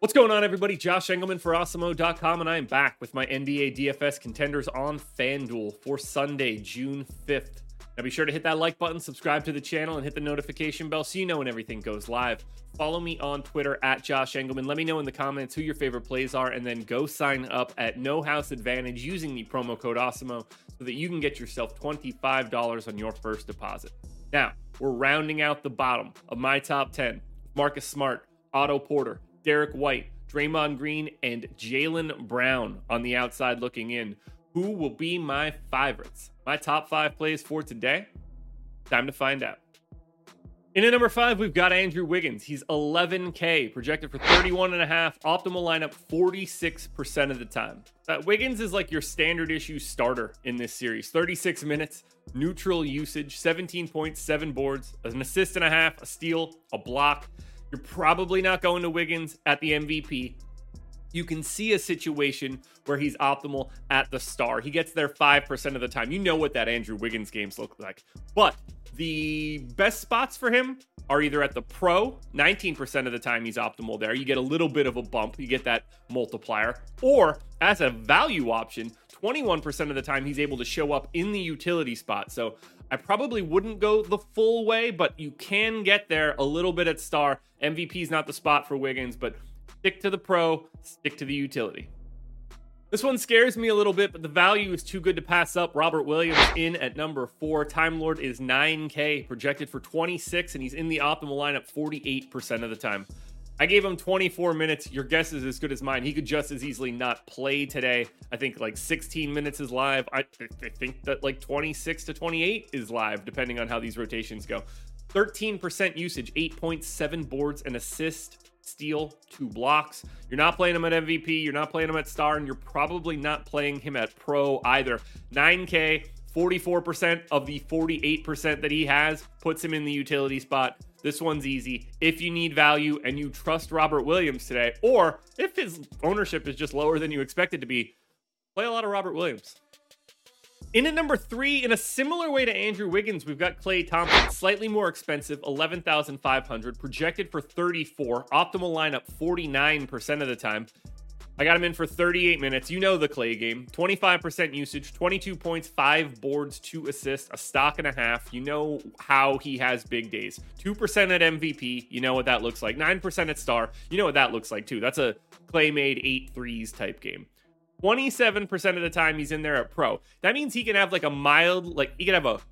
What's going on, everybody? Josh Engelman for Awesemo.com, and I am back with my NBA DFS contenders on FanDuel for Sunday, June 5th. Now be sure to hit that like button, subscribe to the channel, and hit the notification bell so you know when everything goes live. Follow me on Twitter at Josh Engelman. Let me know in the comments who your favorite plays are, and then go sign up at No House Advantage using the promo code Awesemo so that you can get yourself $25 on your first deposit. Now, we're rounding out the bottom of my top 10. Marcus Smart, Otto Porter, Derek White, Draymond Green, and Jaylen Brown on the outside looking in. Who will be my favorites? My top five plays for today? Time to find out. In at number five, we've got Andrew Wiggins. He's 11K, projected for 31.5, optimal lineup 46% of the time. Wiggins is like your standard issue starter in this series. 36 minutes, neutral usage, 17 points, 7 boards, an assist and a half, a steal, a block. You're probably not going to Wiggins at the MVP. You can see a situation where he's optimal at the star. He gets there 5% of the time. You know what that Andrew Wiggins games look like. But the best spots for him are either at the pro, 19% of the time he's optimal there. You get a little bit of a bump. You get that multiplier. Or as a value option, 21% of the time he's able to show up in the utility spot. So I probably wouldn't go the full way, but you can get there a little bit at star. MVP is not the spot for Wiggins, but stick to the pro, stick to the utility. This one scares me a little bit, but the value is too good to pass up. Robert Williams in at number 4. Time Lord is 9K, projected for 26, and he's in the optimal lineup 48% of the time. I gave him 24 minutes. Your guess is as good as mine. He could just as easily not play today. I think like 16 minutes is live. I think that like 26 to 28 is live, depending on how these rotations go. 13% usage, 8.7 boards, and assist, steal, 2 blocks. You're not playing him at MVP, you're not playing him at star, and you're probably not playing him at pro either. 9K, 44% of the 48% that he has puts him in the utility spot. This one's easy. If you need value and you trust Robert Williams today, or if his ownership is just lower than you expect it to be, play a lot of Robert Williams. In at number 3, in a similar way to Andrew Wiggins, we've got Klay Thompson, slightly more expensive, 11,500, projected for 34, optimal lineup 49% of the time. I got him in for 38 minutes. You know the Klay game. 25% usage, 22 points, 5 boards, 2 assists, a stock and a half. You know how he has big days. 2% at MVP. You know what that looks like. 9% at star. You know what that looks like too. That's a Klay made 8 threes type game. 27% of the time he's in there at pro. That means he can have like a mild, like he can have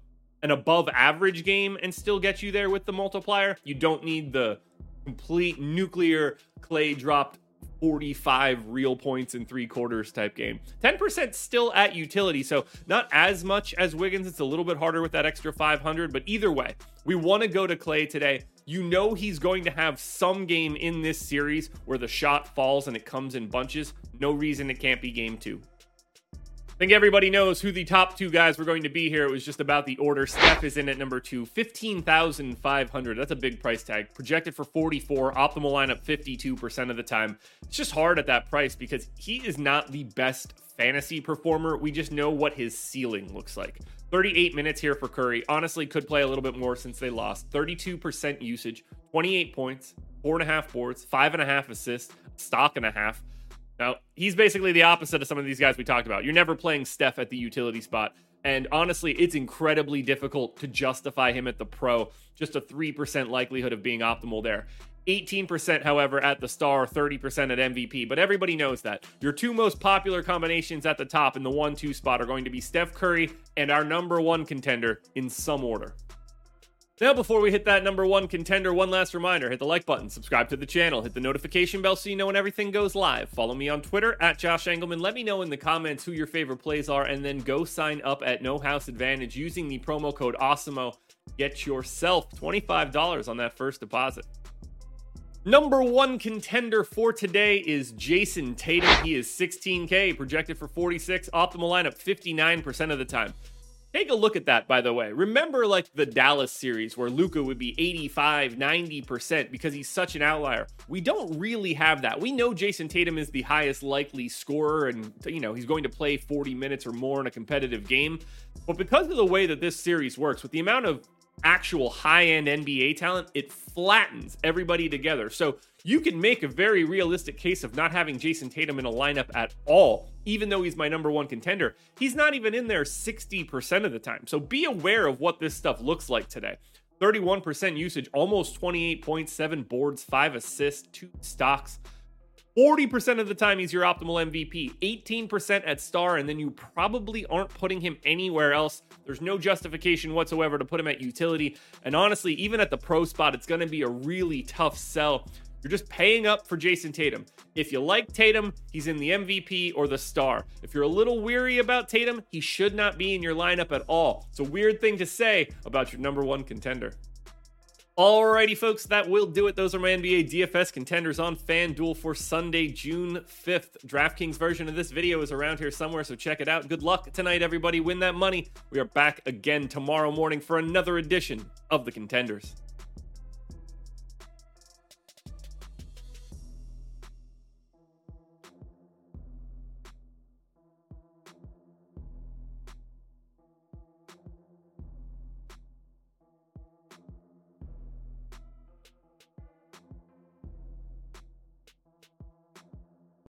an above average game and still get you there with the multiplier. You don't need the complete nuclear Klay dropped 45 real points in 3/4 type game. 10% still at utility, so not as much as Wiggins. It's a little bit harder with that extra 500, but either way, we want to go to Klay today. You know he's going to have some game in this series where the shot falls and it comes in bunches. No reason it can't be game 2. I think everybody knows who the top 2 guys were going to be here. It was just about the order. Steph is in at number 2, 15,500. That's a big price tag. Projected for 44, optimal lineup 52% of the time. It's just hard at that price because he is not the best fantasy performer. We just know what his ceiling looks like. 38 minutes here for Curry. Honestly, could play a little bit more since they lost. 32% usage, 28 points, 4.5 boards, 5.5 assists, stock and a half. Now, he's basically the opposite of some of these guys we talked about. You're never playing Steph at the utility spot. And honestly, it's incredibly difficult to justify him at the pro. Just a 3% likelihood of being optimal there. 18%, however, at the star, 30% at MVP. But everybody knows that. Your 2 most popular combinations at the top in the 1-2 spot are going to be Steph Curry and our number 1 contender in some order. Now, before we hit that number 1 contender, one last reminder. Hit the like button, subscribe to the channel, hit the notification bell so you know when everything goes live. Follow me on Twitter at Josh Engelman. Let me know in the comments who your favorite plays are, and then go sign up at No House Advantage using the promo code Awesemo. Get yourself $25 on that first deposit. Number 1 contender for today is Jason Tatum. He is 16K, projected for 46, optimal lineup 59% of the time. Take a look at that, by the way. Remember like the Dallas series where Luka would be 85, 90% because he's such an outlier. We don't really have that. We know Jason Tatum is the highest likely scorer and, you know, he's going to play 40 minutes or more in a competitive game. But because of the way that this series works, with the amount of actual high-end NBA talent, it flattens everybody together. So you can make a very realistic case of not having Jason Tatum in a lineup at all, even though he's my number one contender. He's not even in there 60% of the time. So be aware of what this stuff looks like today. 31% usage, almost 28 points, 7 boards, 5 assists, 2 stocks. 40% of the time, he's your optimal MVP, 18% at star, and then you probably aren't putting him anywhere else. There's no justification whatsoever to put him at utility. And honestly, even at the pro spot, it's going to be a really tough sell. You're just paying up for Jason Tatum. If you like Tatum, he's in the MVP or the star. If you're a little weary about Tatum, he should not be in your lineup at all. It's a weird thing to say about your number one contender. Alrighty, folks, that will do it. Those are my NBA DFS contenders on FanDuel for Sunday, June 5th. DraftKings version of this video is around here somewhere, so check it out. Good luck tonight, everybody. Win that money. We are back again tomorrow morning for another edition of The Contenders.